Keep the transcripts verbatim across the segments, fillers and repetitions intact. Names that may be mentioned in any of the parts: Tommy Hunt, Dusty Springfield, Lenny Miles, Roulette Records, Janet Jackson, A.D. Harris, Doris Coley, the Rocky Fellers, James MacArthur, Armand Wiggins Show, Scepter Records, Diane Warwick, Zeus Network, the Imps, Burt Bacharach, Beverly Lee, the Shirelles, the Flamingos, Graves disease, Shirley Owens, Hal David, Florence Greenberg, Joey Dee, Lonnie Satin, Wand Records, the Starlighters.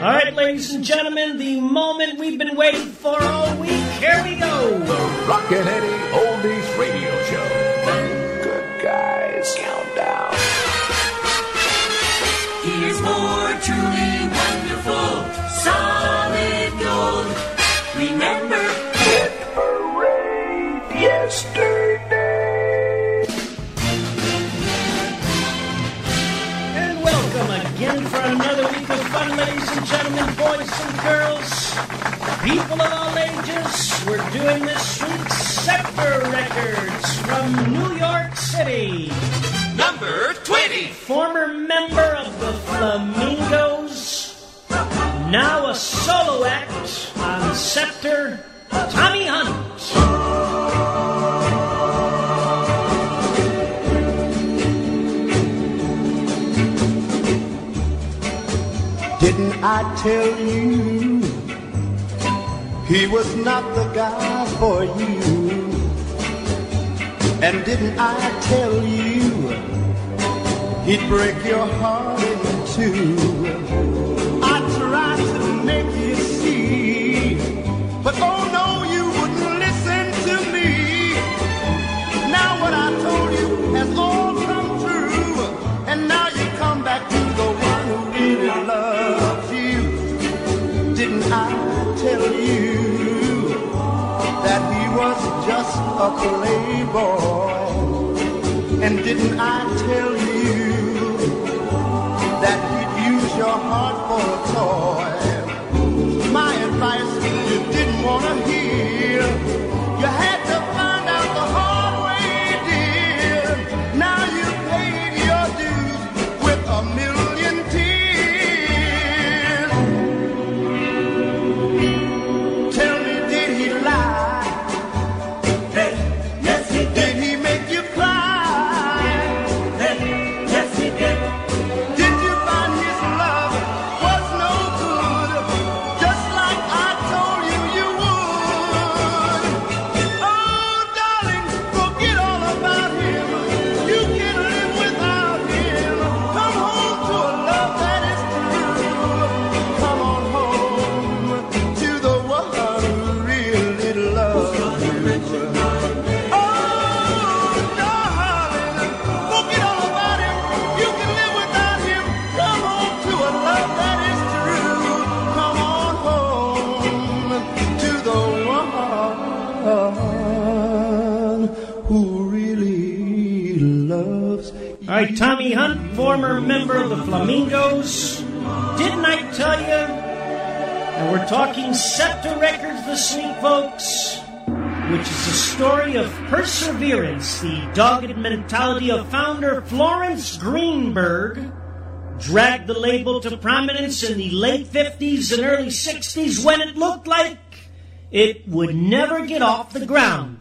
All right, ladies and gentlemen, the moment we've been waiting for all week. Here we go. The Rockin' Eddie Oldies Radio Show. Good guys, countdown. Here's more truly wonderful, solid gold. Remember, hit parade yesterday. And welcome again for another week of fun, ladies and gentlemen, boys and girls, people of all ages. We're doing this through Scepter Records from New York City. Number twenty. Former member of the Flamingos, now a solo act on Scepter, Tommy Hunt. Didn't I tell you he was not the guy for you? And didn't I tell you he'd break your heart in two? I tried to make you see, but oh no, you wouldn't listen to me. Now what I told you has all come true, and now you come back to the one who really loved. I tell you that he was just a playboy? And didn't I tell you that he'd use your heart for a toy? My advice you didn't want to hear. You had to find out the hard way, dear. Now you paid your dues with a million. All right, Tommy Hunt, former member of the Flamingos. Didn't I tell you? And we're talking Scepter Records this week, folks, which is the story of perseverance, the dogged mentality of founder Florence Greenberg. Dragged the label to prominence in the late fifties and early sixties when it looked like it would never get off the ground.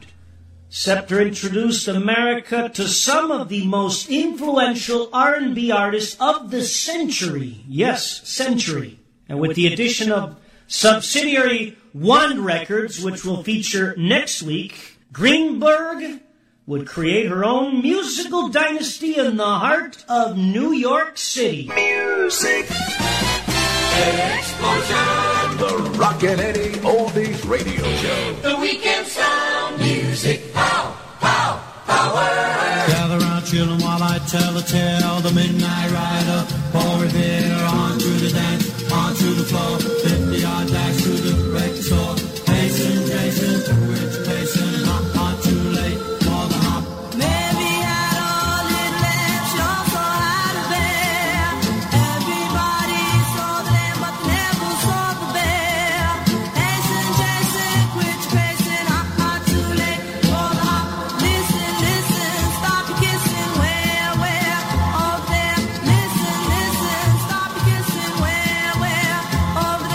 Scepter introduced America to some of the most influential R and B artists of the century. Yes, century. And with the addition of subsidiary Wand Records, which will feature next week, Greenberg would create her own musical dynasty in the heart of New York City. Music Explosion. The Rockin' Eddie Oldies Radio Show. The Weekend Sound. Music Pow, Pow, Power. Gather round children while I tell a tale. The Midnight Rider, Paul Revere. On through the dance, on through the floor. Fifty yard dash through the wreck store. Pacing, pacing, rich pacing. Not, not too late for the hop. Maybe I'd only let your soul out of bear. Everybody saw the lamb, but never saw the bear. Pacing, pacing, rich pacing. Not, not too late for the hop. Listen, listen, stop your kissing. Where, where, over there. Listen, listen, stop your kissing. Where, where, over there.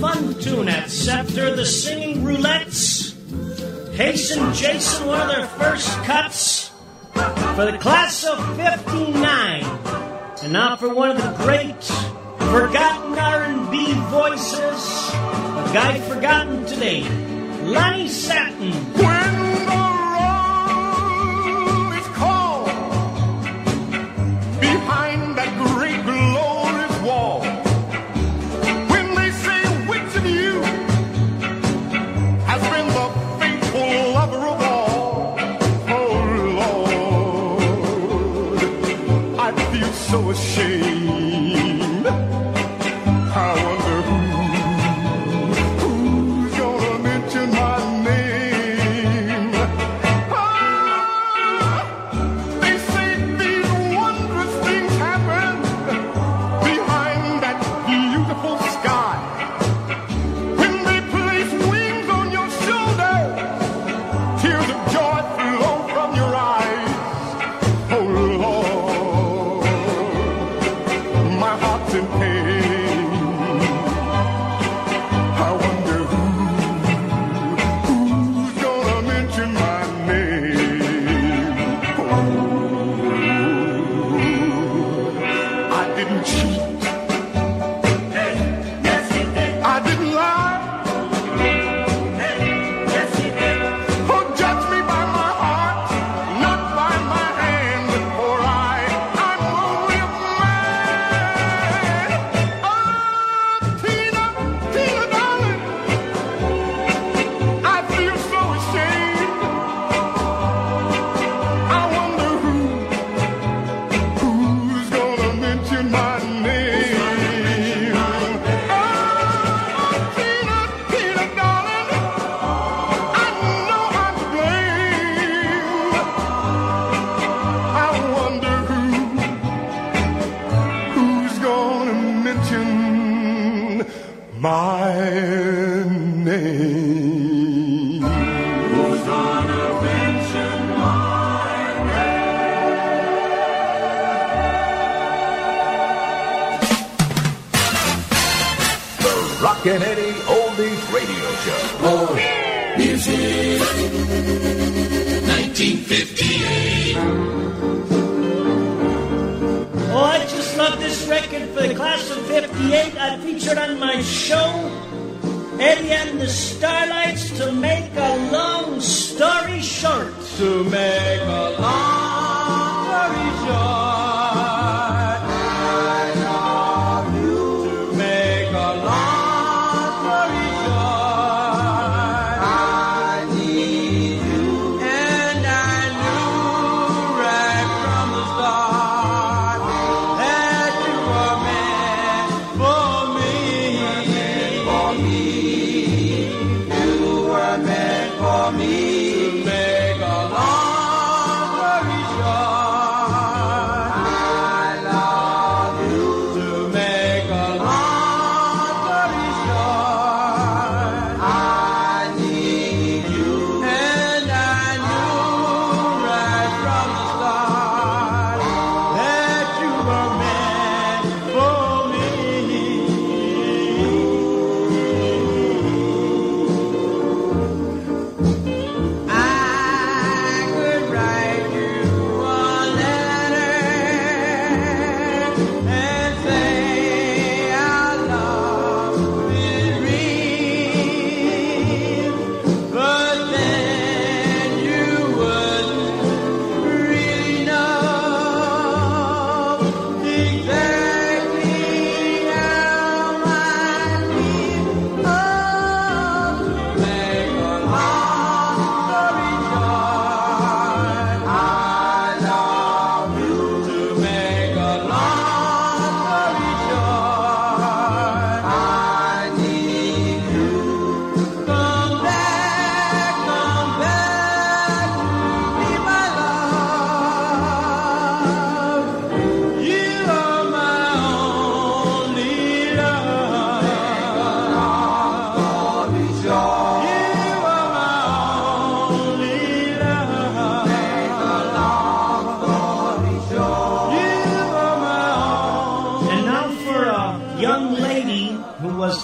fun tune at Scepter, the Singing Roulettes. Hasten Jason, one of their first cuts for the class of fifty-nine. And now for one of the great forgotten R and B voices, a guy forgotten today, Lonnie Satin. When the roll is called, behind that great glorious wall, when they say which of you has been the faithful lover of all, oh Lord, I feel so ashamed. How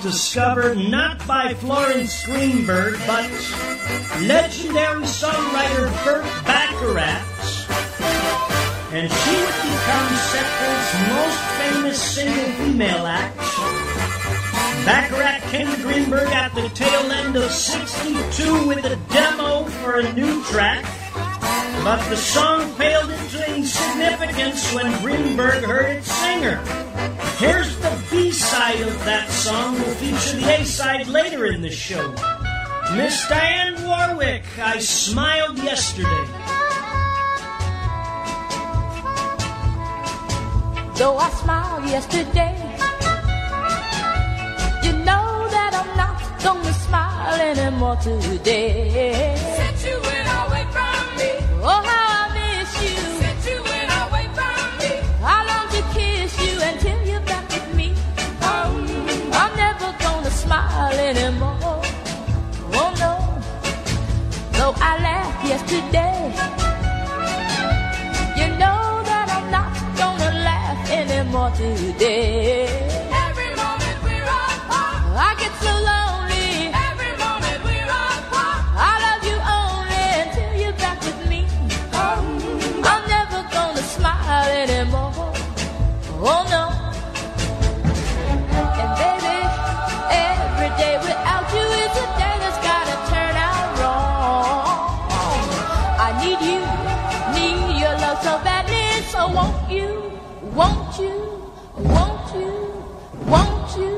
discovered not by Florence Greenberg, but legendary songwriter Burt Bacharach, and she would become Scepter's most famous single female act. Bacharach came to Greenberg at the tail end of sixty-two with a demo for a new track, but the song failed into insignificance when Greenberg heard its singer. Here's the B-side of that song. We'll feature the A-side later in the show. Miss Diane Warwick, I Smiled Yesterday. Though I smiled yesterday, you know that I'm not gonna smile anymore today. Since you went away from me, oh how I miss you. Since you went away from me, I long to kiss you until you're back with me. Oh, I'm never gonna smile anymore. Oh no. Though I laughed yesterday, you know that I'm not gonna laugh anymore today. Every moment we're apart, I get so lonely. Every moment we're apart, I love you only until you're back with me. Oh, I'm never gonna smile anymore. Oh no. And baby, every day without you is a day that's gotta turn out wrong. I need you, need your love so badly, so won't you, won't you, won't you, won't you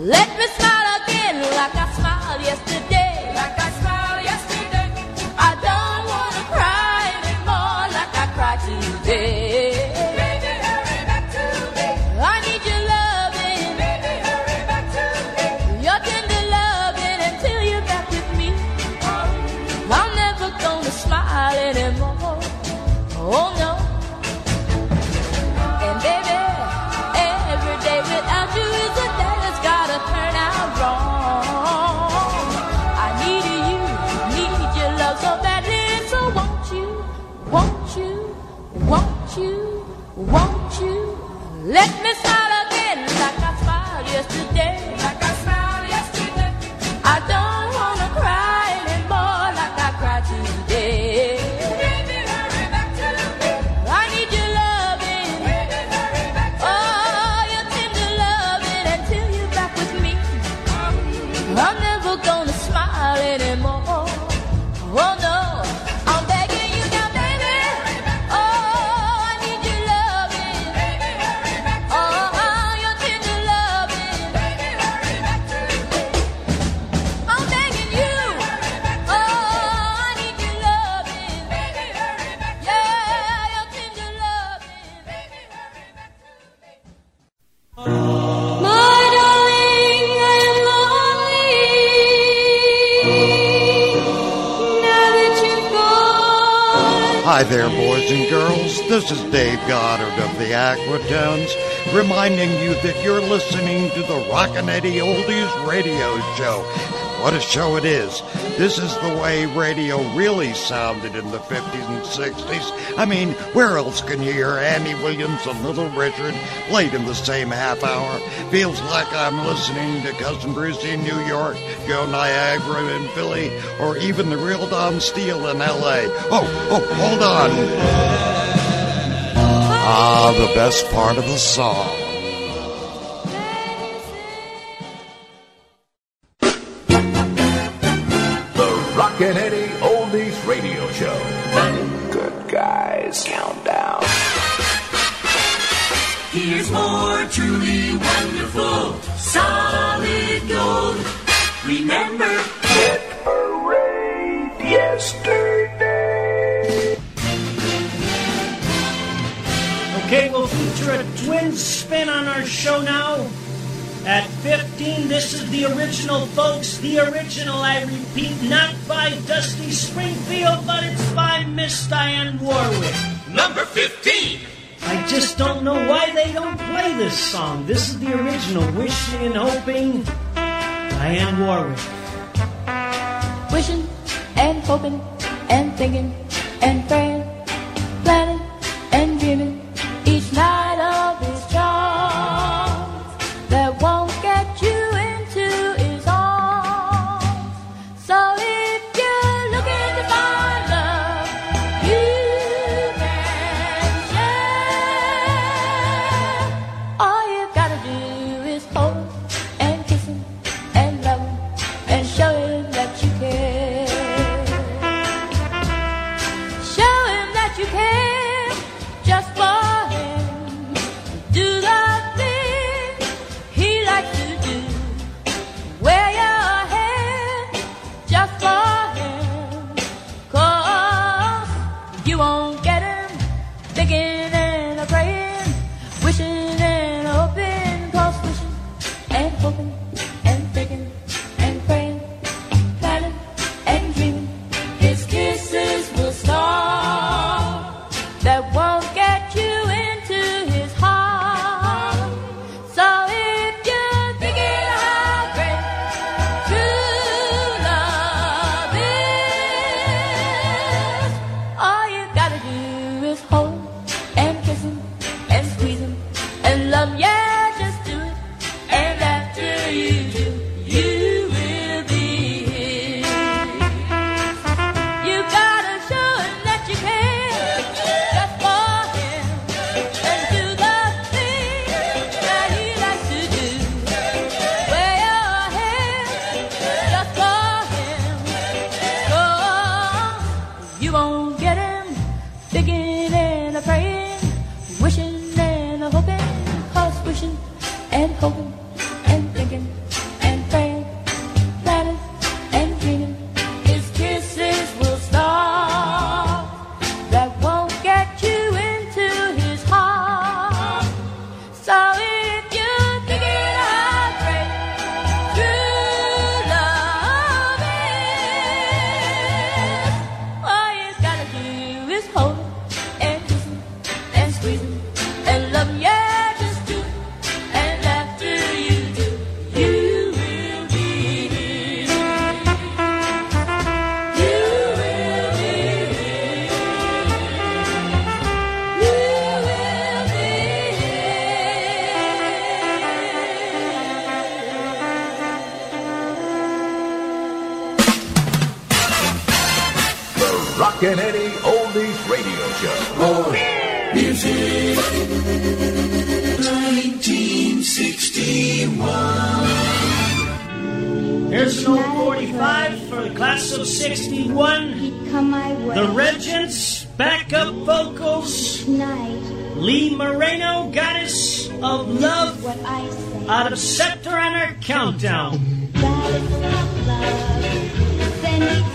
let me smile again like I smiled yesterday, like I smiled yesterday. I don't wanna cry anymore like I cried today. Baby, hurry back to me. I need your loving, baby, hurry back to me. Your tender loving until you're back with me. I'm never gonna smile anymore. Oh no. And baby, every day without you is a day that's gotta turn out wrong. I need you, need your love so badly, so won't you, won't you, won't you, won't you let me smile again like I smiled yesterday, like I smiled yesterday. I don't wanna cry anymore like I cried today. Baby, hurry back to me. I need your loving. Baby, hurry back to me. Oh, your tender loving until you're back with me. I'm never gonna smile anymore. Oh no, I'm begging you now, baby. Oh, I need your loving. Oh, your tender loving. I'm begging you. Oh, I need your loving. Yeah, your tender loving. My darling, I am lonely. Now that you've gone. Hi there, boys and girls. This is Dave Goddard of the Aquatones, reminding you that you're listening to the Rockin' Eddie Oldies radio show. And what a show it is. This is the way radio really sounded in the fifties and sixties. I mean, where else can you hear Andy Williams and Little Richard late in the same half hour? Feels like I'm listening to Cousin Brucey in New York, Joe Niagara in Philly, or even the real Don Steele in L A. Oh, oh, hold on. Ah, the best part of the song. The Rockin' Eddie Oldies Radio Show. Good guys countdown. Here's more truly wonderful, solid gold. Remember, hit parade yesterday. Okay, we'll feature a twin spin on our show now. At fifteen, this is the original, folks. The original, I repeat, not by Dusty Springfield, but it's by Miss Diane Warwick. Number fifteen. I just don't know why they don't play this song. This is the original, Wishing and Hoping, Diane Warwick. Wishing and hoping and thinking and praying, planning and dreaming each night of these charms that won't get you into Rock and Eddie Oldies Radio Show. More music. nineteen sixty-one. Here's show forty-five for the class of sixty-one. Come my way. The Regents, backup vocals. Night. Lee Moreno, Goddess of Love. What I say. Out of Scepter on our countdown. Goddess of Love. Send me down.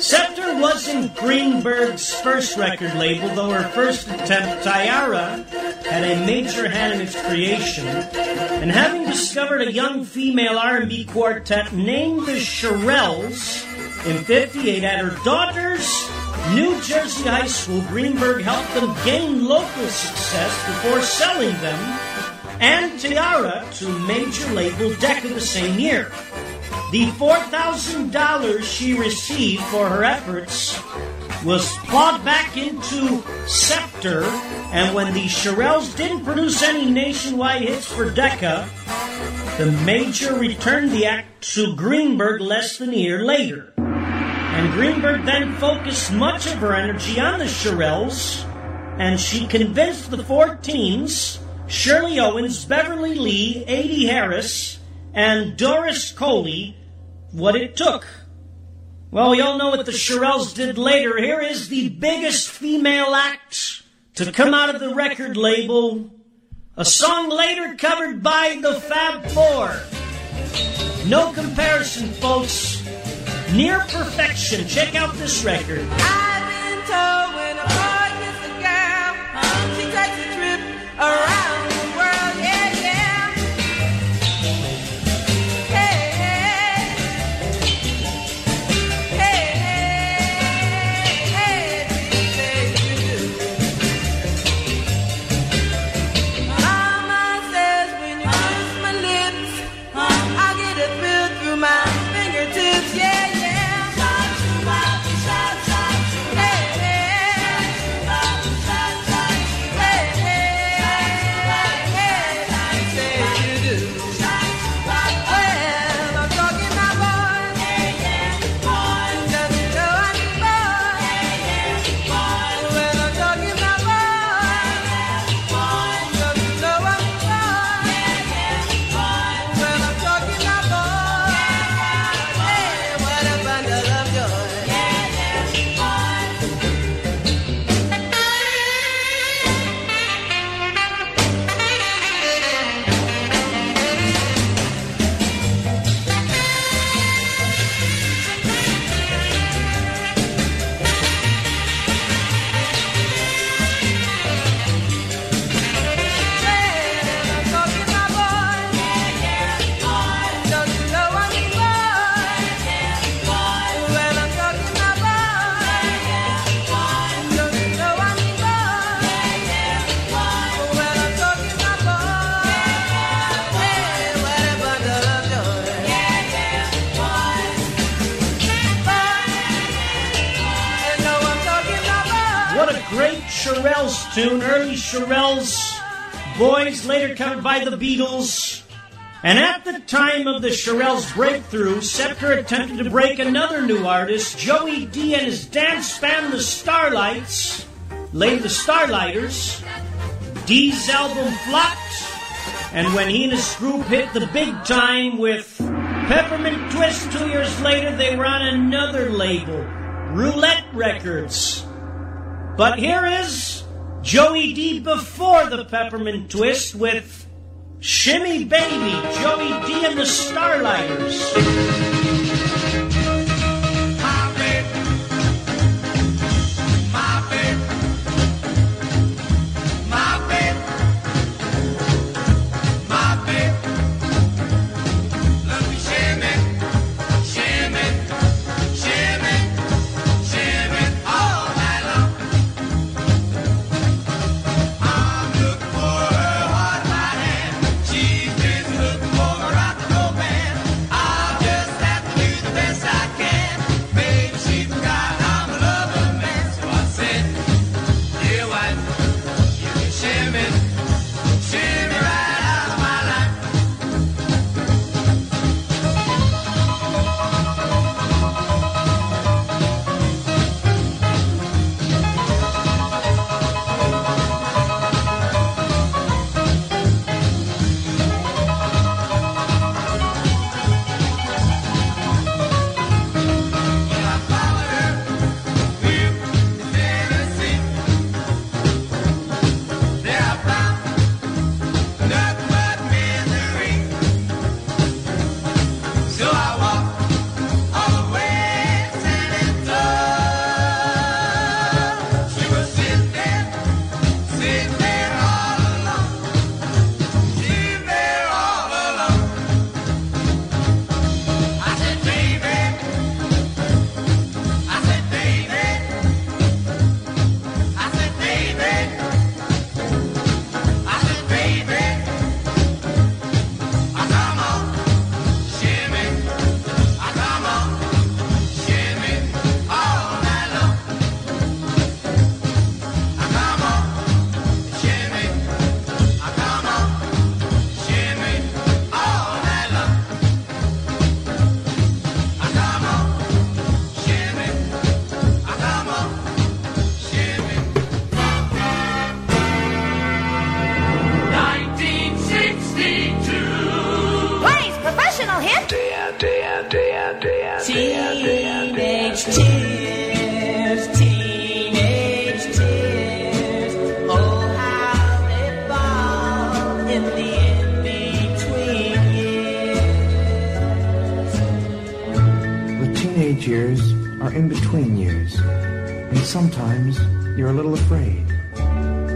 Scepter wasn't Greenberg's first record label, though her first attempt, Tiara, had a major hand in its creation. And having discovered a young female R and B quartet named the Shirelles in fifty-eight at her daughter's New Jersey high school, Greenberg helped them gain local success before selling them and Tiara to major label Decca the same year. The four thousand dollars she received for her efforts was plowed back into Scepter, and when the Shirelles didn't produce any nationwide hits for Decca, the major returned the act to Greenberg less than a year later. And Greenberg then focused much of her energy on the Shirelles, and she convinced the four teens, Shirley Owens, Beverly Lee, A D. Harris, and Doris Coley, what it took. Well, we all know what the Shirelles did later. Here is the biggest female act to come out of the record label, a song later covered by the Fab Four. No comparison, folks. Near perfection. Check out this record. I've been told when a boy gets a girl, she takes a trip around. Hey, hey. Shirelles tune, early Shirelles boys, later covered by the Beatles. And at the time of the Shirelles' breakthrough, Scepter attempted to break another new artist, Joey Dee and his dance band, the Starlights, later the Starlighters. Dee's album flopped, and when he and his group hit the big time with Peppermint Twist, two years later they were on another label, Roulette Records. But here is Joey Dee before the Peppermint Twist with Shimmy Baby, Joey Dee and the Starlighters. Sometimes you're a little afraid.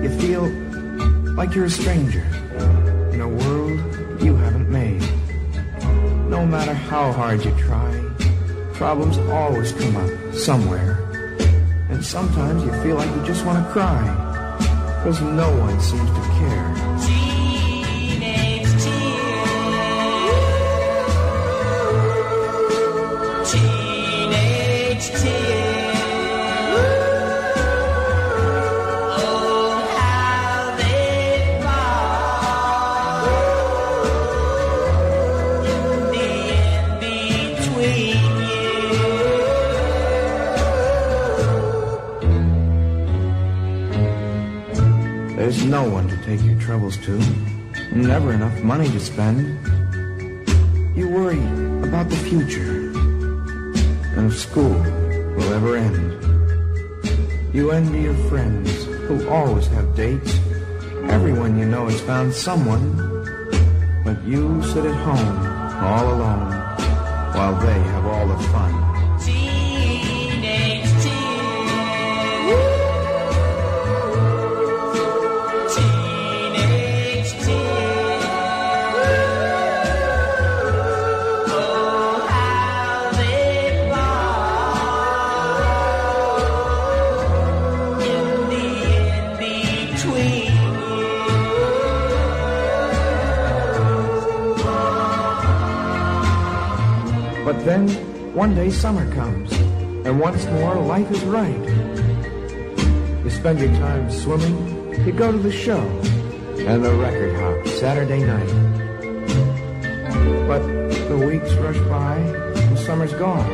You feel like you're a stranger in a world you haven't made. No matter how hard you try, problems always come up somewhere. And sometimes you feel like you just want to cry because no one seems to care. There's no one to take your troubles to, never enough money to spend. You worry about the future, and if school will ever end. You envy your friends who always have dates. Everyone you know has found someone, but you sit at home all alone while they have all the fun. But then, one day summer comes, and once more life is right. You spend your time swimming, you go to the show and the record hop Saturday night. But the weeks rush by and summer's gone,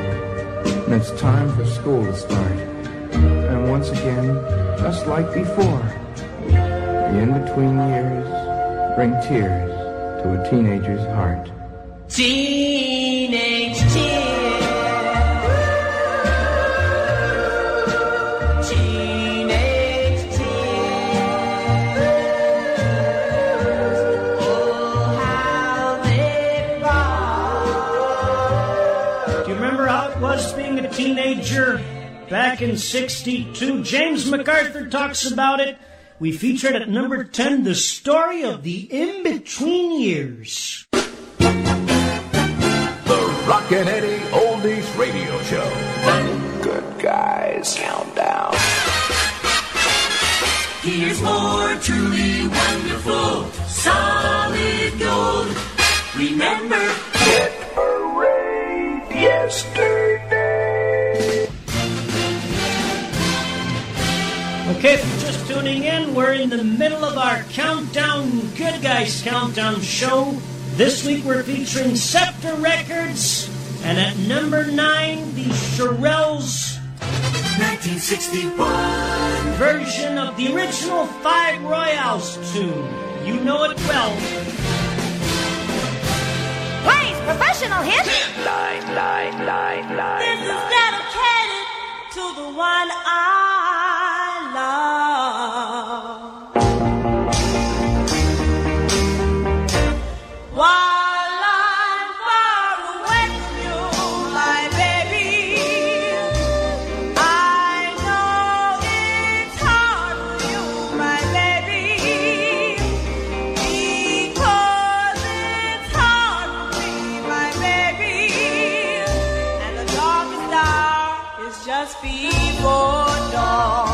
and it's time for school to start. And once again, just like before, the in-between years bring tears to a teenager's heart. Teenage tears. Teenager back in sixty-two. James MacArthur talks about it. We featured at number ten the story of the in-between years. The Rockin' Eddie Oldies Radio Show. Good guys countdown. Here's more truly wonderful solid gold. Remember, it arrayed yesterday. Okay, if you're just tuning in, we're in the middle of our Countdown Good Guys Countdown show. This week we're featuring Scepter Records, and at number nine, the Shirelles' nineteen sixty-one version of the original Five Royals tune. You know it well. Plays professional hit. Line, line, line, line. This is dedicated to the one I. While I'm far away from you, my baby, I know it's hard for you, my baby, because it's hard for me, my baby, and the darkest hour is just before dawn.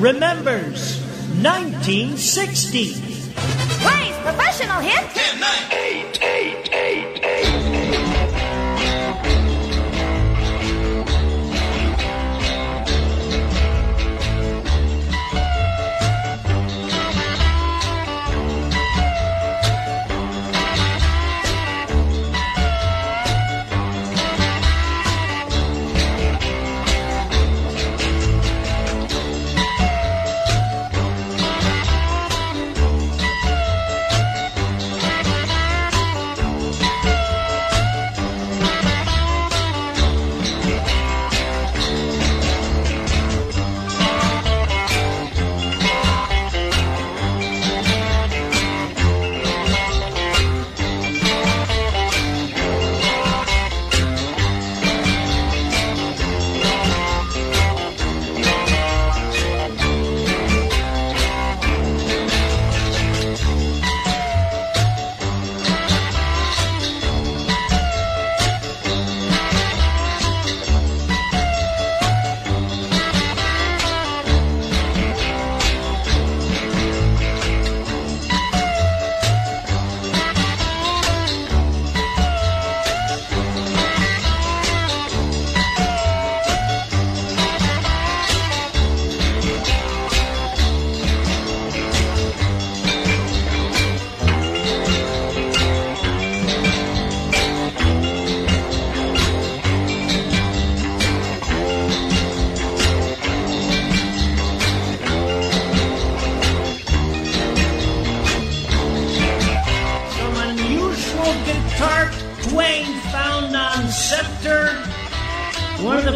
Remembers nineteen sixty. Plays professional hit. Ten, nine, eight, eight, eight,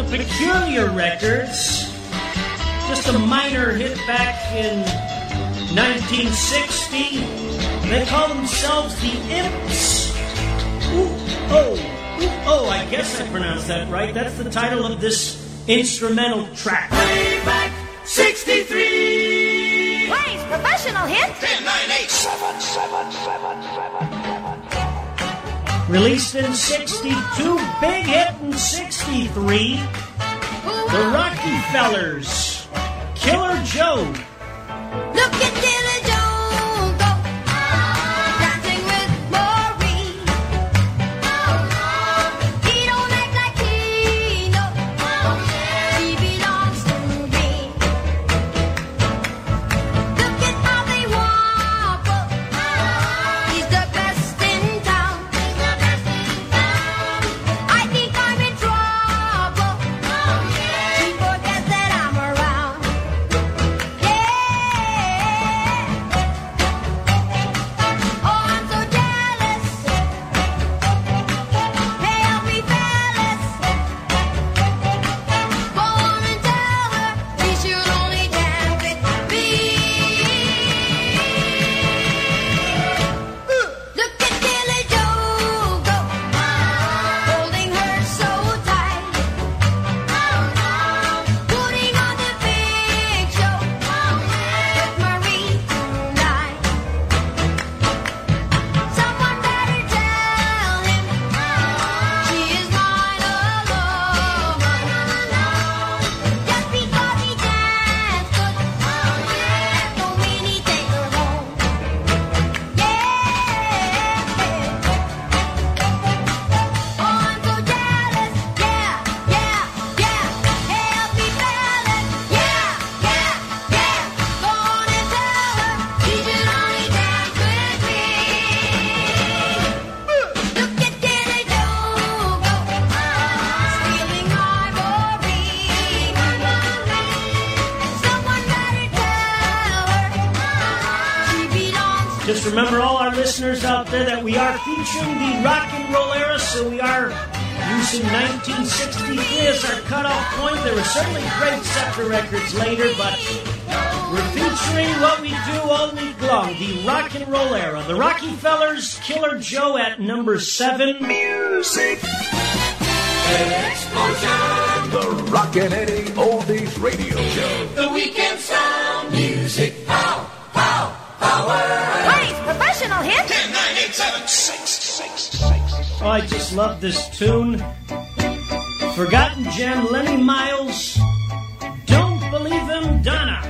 Peculiar Records, just a minor hit back in nineteen sixty. They call themselves the Imps. Ooh, oh, ooh, oh, I guess I pronounced that right. That's the title of this instrumental track. Way back sixty-three. Plays professional hit. ten, nine, eight, seven, seven, seven, seven, seven. Released in sixty-two, big hit in sixty-three. The Rocky Fellers, Killer Joe. Look at Killer Joe go, dancing with Maureen. He don't act like he knows, she belongs to me. Look at how they walk, he's the best in town. Just remember, all our listeners out there, that we are featuring the rock and roll era, so we are using nineteen sixty-three as our cutoff point. There were certainly great Scepter records later, but we're featuring what we do all week long, the rock and roll era. The Rocky Fellers, Killer Joe at number seven. Music Explosion. The rockin' Eddie Oldies Radio Show. The Weekend Sound. Music Pow, Pow, Power. Professional hit. ten, nine, eight, seven, six, six, six. Oh, I just love this tune. Forgotten gem, Lenny Miles. Don't believe him, Donna.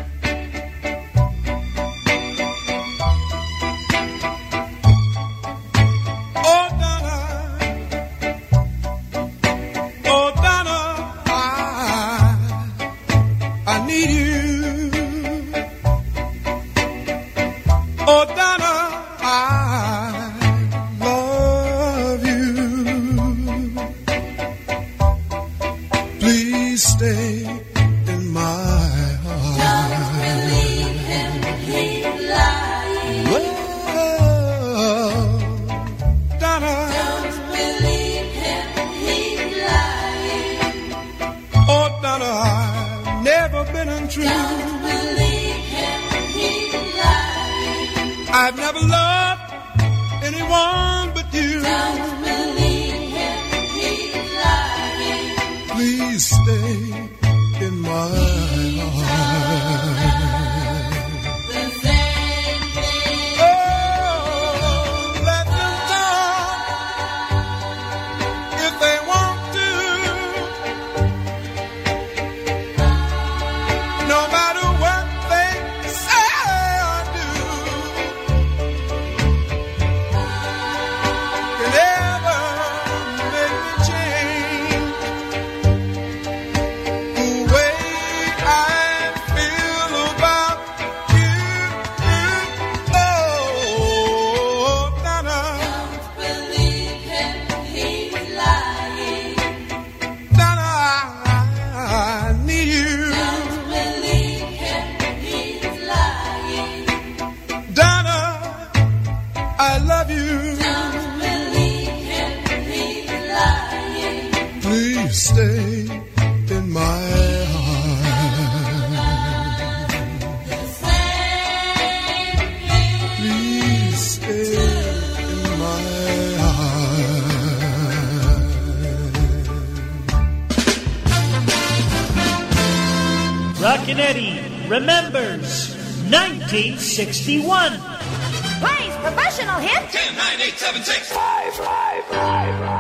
Rockin' Eddie remembers nineteen sixty-one. Plays professional hit. ten, nine, eight, seven, six. Five, five, five, five.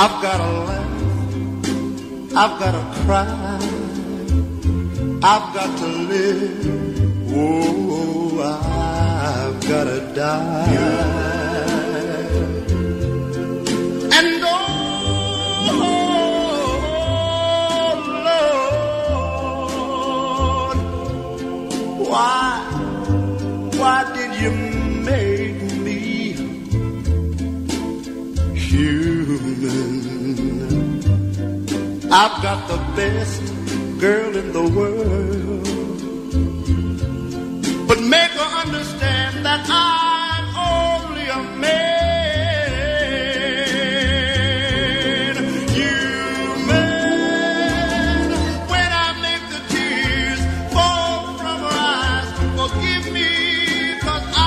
I've got to laugh, I've got to cry, I've got to live, oh, I've got to die. And oh, Lord, why, why did you make me human? I've got the best girl in the world, but make her understand that I'm only a man. Human, when I make the tears fall from her eyes, forgive me, 'cause I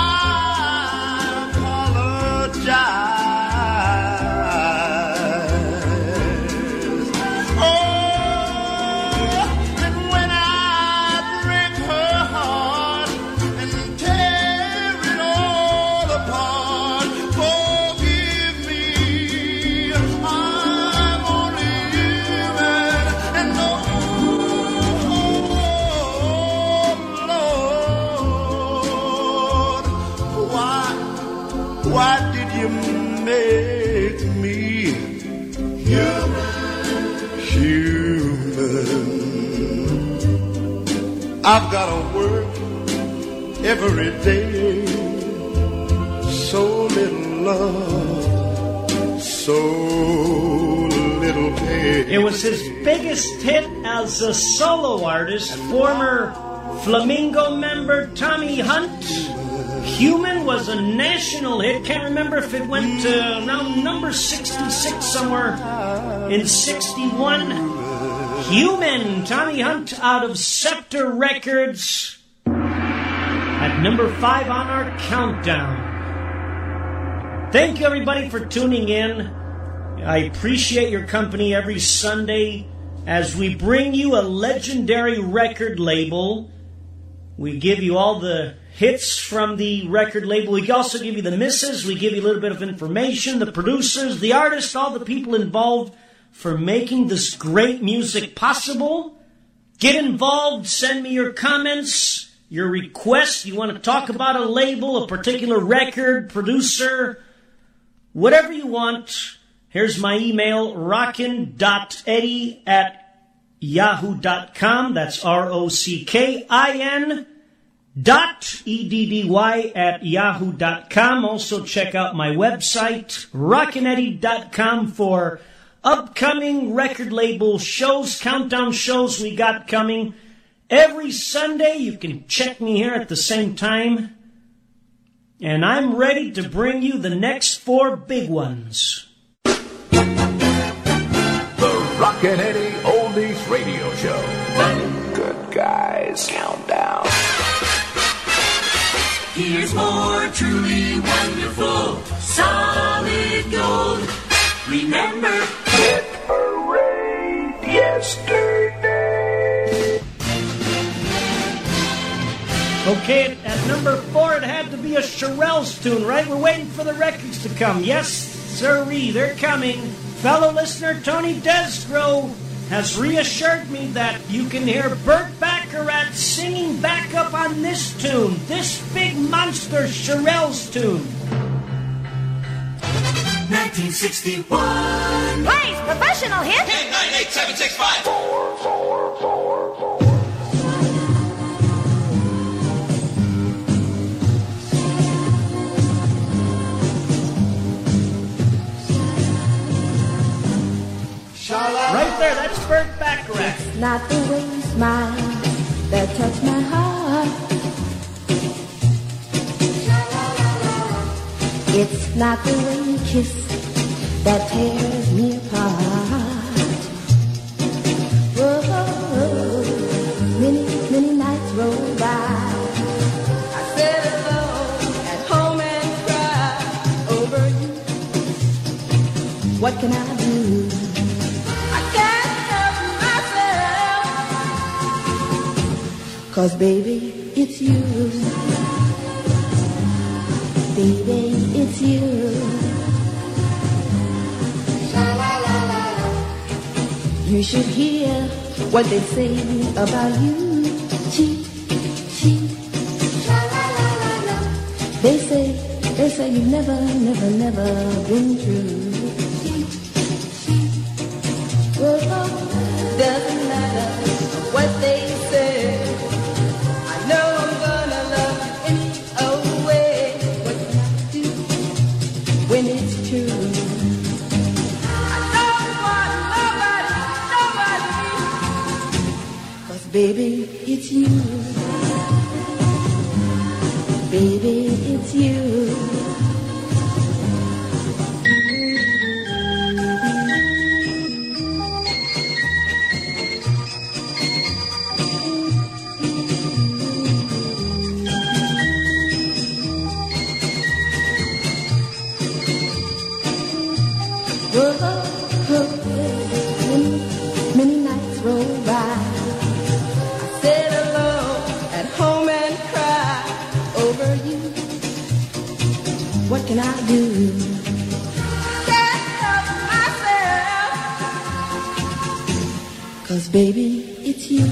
apologize. I've got to work every day, so little love, so little pay. It was his biggest hit as a solo artist. Former Flamingo member Tommy Hunt. Human was a national hit. Can't remember if it went to around number sixty-six somewhere in sixty-one. Human, Tommy Hunt out of Scepter Records at number five on our countdown. Thank you, everybody, for tuning in. I appreciate your company every Sunday as we bring you a legendary record label. We give you all the hits from the record label. We also give you the misses. We give you a little bit of information, the producers, the artists, all the people involved for making this great music possible. Get involved. Send me your comments, your requests. You want to talk about a label, a particular record, producer, whatever you want. Here's my email, rockin dot eddie at yahoo dot com. That's R O C K I N dot E D D Y at yahoo dot com. Also check out my website, rockin eddie dot com, for upcoming record label shows, countdown shows we got coming. Every Sunday, you can check me here at the same time. And I'm ready to bring you the next four big ones. The Rockin' Eddie Oldies Radio Show. Good guys, countdown. Here's more truly wonderful, solid gold. Remember, it arrayed yesterday. Okay, at number four, it had to be a Shirelles tune, right? We're waiting for the records to come. Yes, sirree, they're coming. Fellow listener Tony Desgro has reassured me that you can hear Burt Bacharach singing back up on this tune, this big monster Shirelles tune. nineteen sixty-one. Plays professional hit. ten, nine, eight, seven, six, five. Four, four, four, four. Right there, that's Burt Bacharach. It's not the way you smile that touched my heart. It's not the way you kiss that tears me apart. Whoa, whoa, many, many nights roll by. I sit alone at home and cry over you. What can I do? I can't help myself. Cause baby, it's you. Baby, it's you. La, la, la, la, la. You should hear what they say about you. Cheat, cheat. La, la, la, la, la. They say, they say you've never, never, never been true. Cheat, cheat. Well, doesn't matter what they say. I know I'm gonna love you anyway. When it's true, I don't want nobody, nobody. Cause baby, it's you. Baby, it's you. Can I do? Can't help myself. Cause baby, it's you.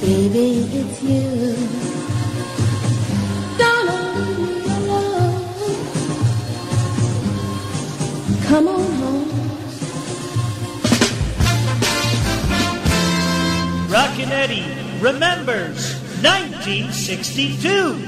Baby, it's you. Don't leave me alone. Come on home. Rockin' Eddie remembers nineteen sixty-two.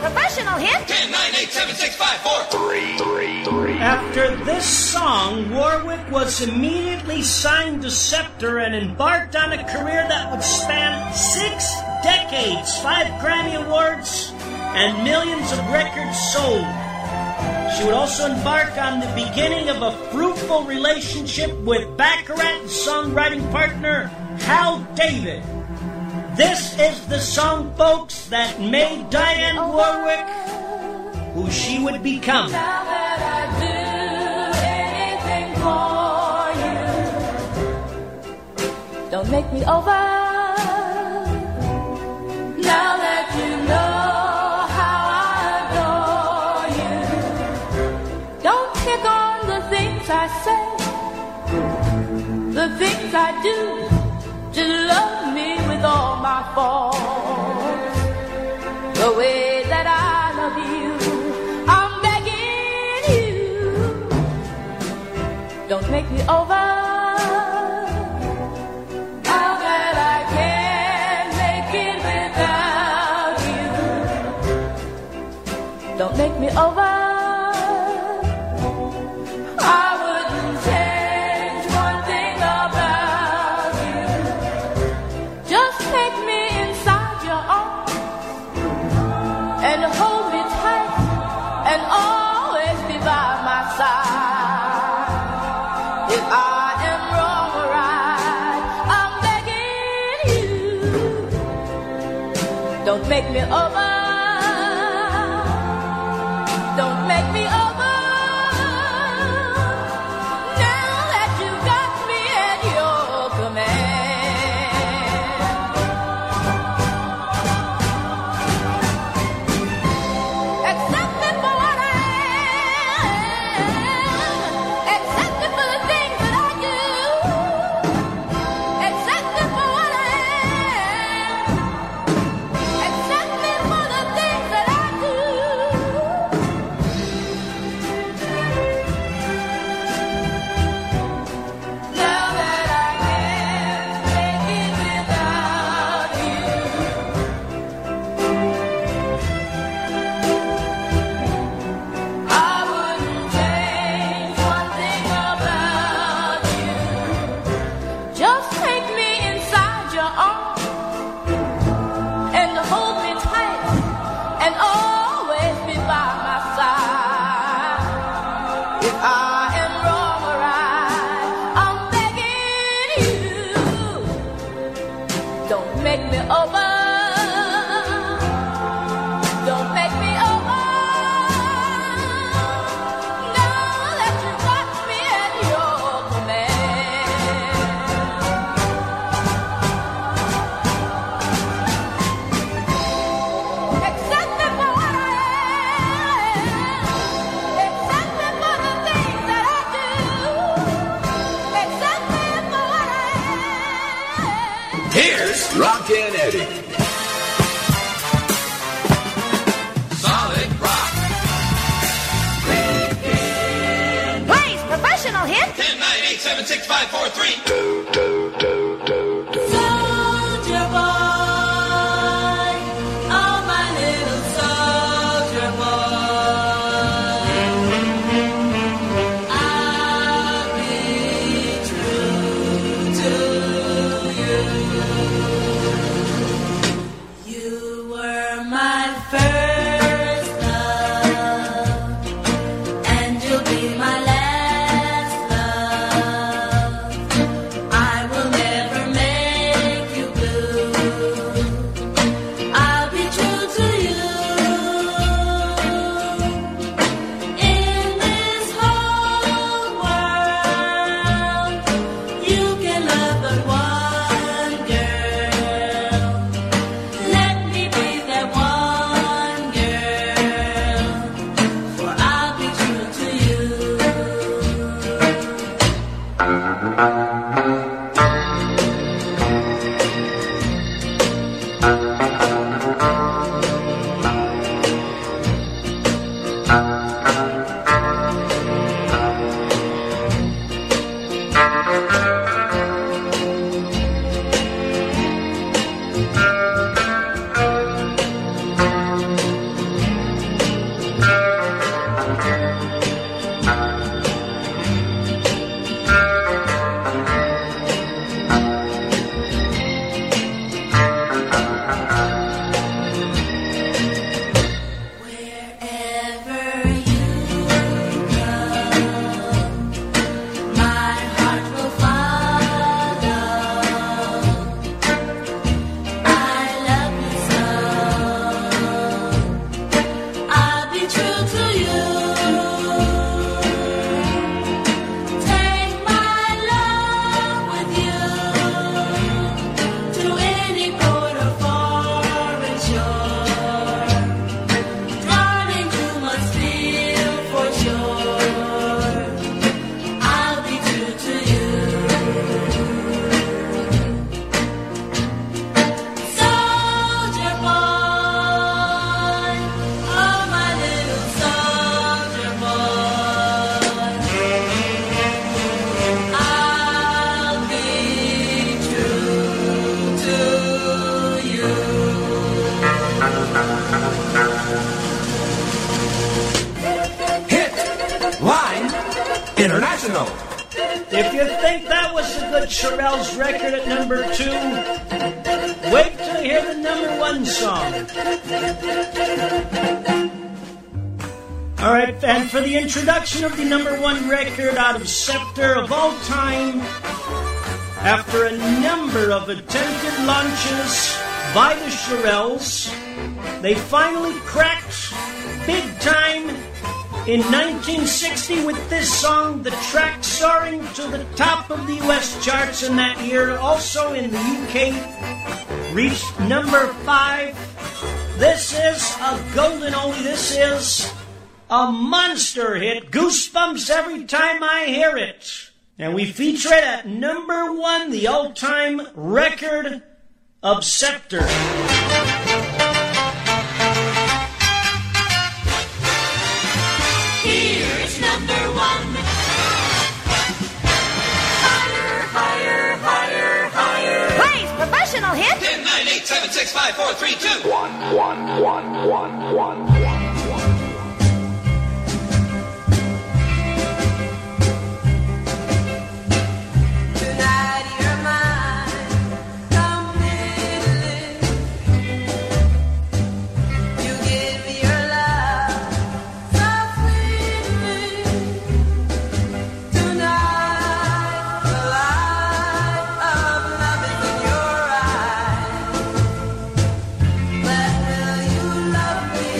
Professional hit. Ten, nine, eight, seven, six, five, four, three, three, three. After this song, Warwick was immediately signed to Scepter and embarked on a career that would span six decades, five Grammy Awards, and millions of records sold. She would also embark on the beginning of a fruitful relationship with Bacharach and songwriting partner Hal David. This is the song, folks, that made Diane Warwick who she would become. Now that I do anything for you, don't make me over. Now that you know how I adore you, don't pick on the things I say, the things I do. Just love me with all my faults, the way that I love you. I'm begging you, don't make me over. Now that I can't make it without you, don't make me over. Don't make me over. Don't make me over. Now that you got me at your command. Accept me for what I am. Accept me for the things that I do. Accept me for what I am. Accept me for the things that I do. Rockin' Eddie. Solid rock. Please, professional hit. ten, nine, eight, seven, six, five, four, three. Do, do, do, do, do. Soldier boy. Oh, my little soldier boy. I'll be true to you. You were my first. If you think that was a good Shirelles record at number two, wait till you hear the number one song. All right, and for the introduction of the number one record out of Scepter of all time, after a number of attempted launches by the Shirelles, they finally cracked big time in nineteen sixty with this song, the track soaring to the top of the U S charts in that year. Also in the U K, reached number five. This is a golden oldie. This is a monster hit. Goosebumps every time I hear it. And we feature it at number one, the all-time record of Scepter. Hit? ten, nine, eight, seven, six, five, four, three, two. One, one, one, one, one, one, one. Tonight you're mine, come and live. You give me your love, so freely. Tonight, the light of love is in your eyes. But will you love me?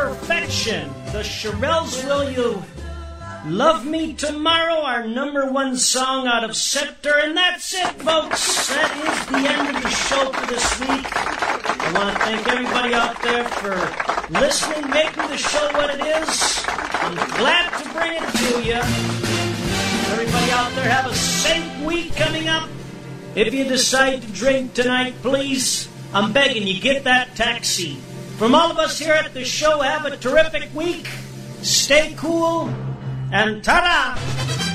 perfection. The Shirelles, Will You Love Me Tomorrow, our number one song out of Scepter. And that's it, folks. That is the end of the show for this week. I want to thank everybody out there for listening, making the show what it is. I'm glad to bring it to you. Everybody out there, have a safe week coming up. If you decide to drink tonight, please, I'm begging you, get that taxi. From all of us here at the show, have a terrific week. Stay cool. And ta-da!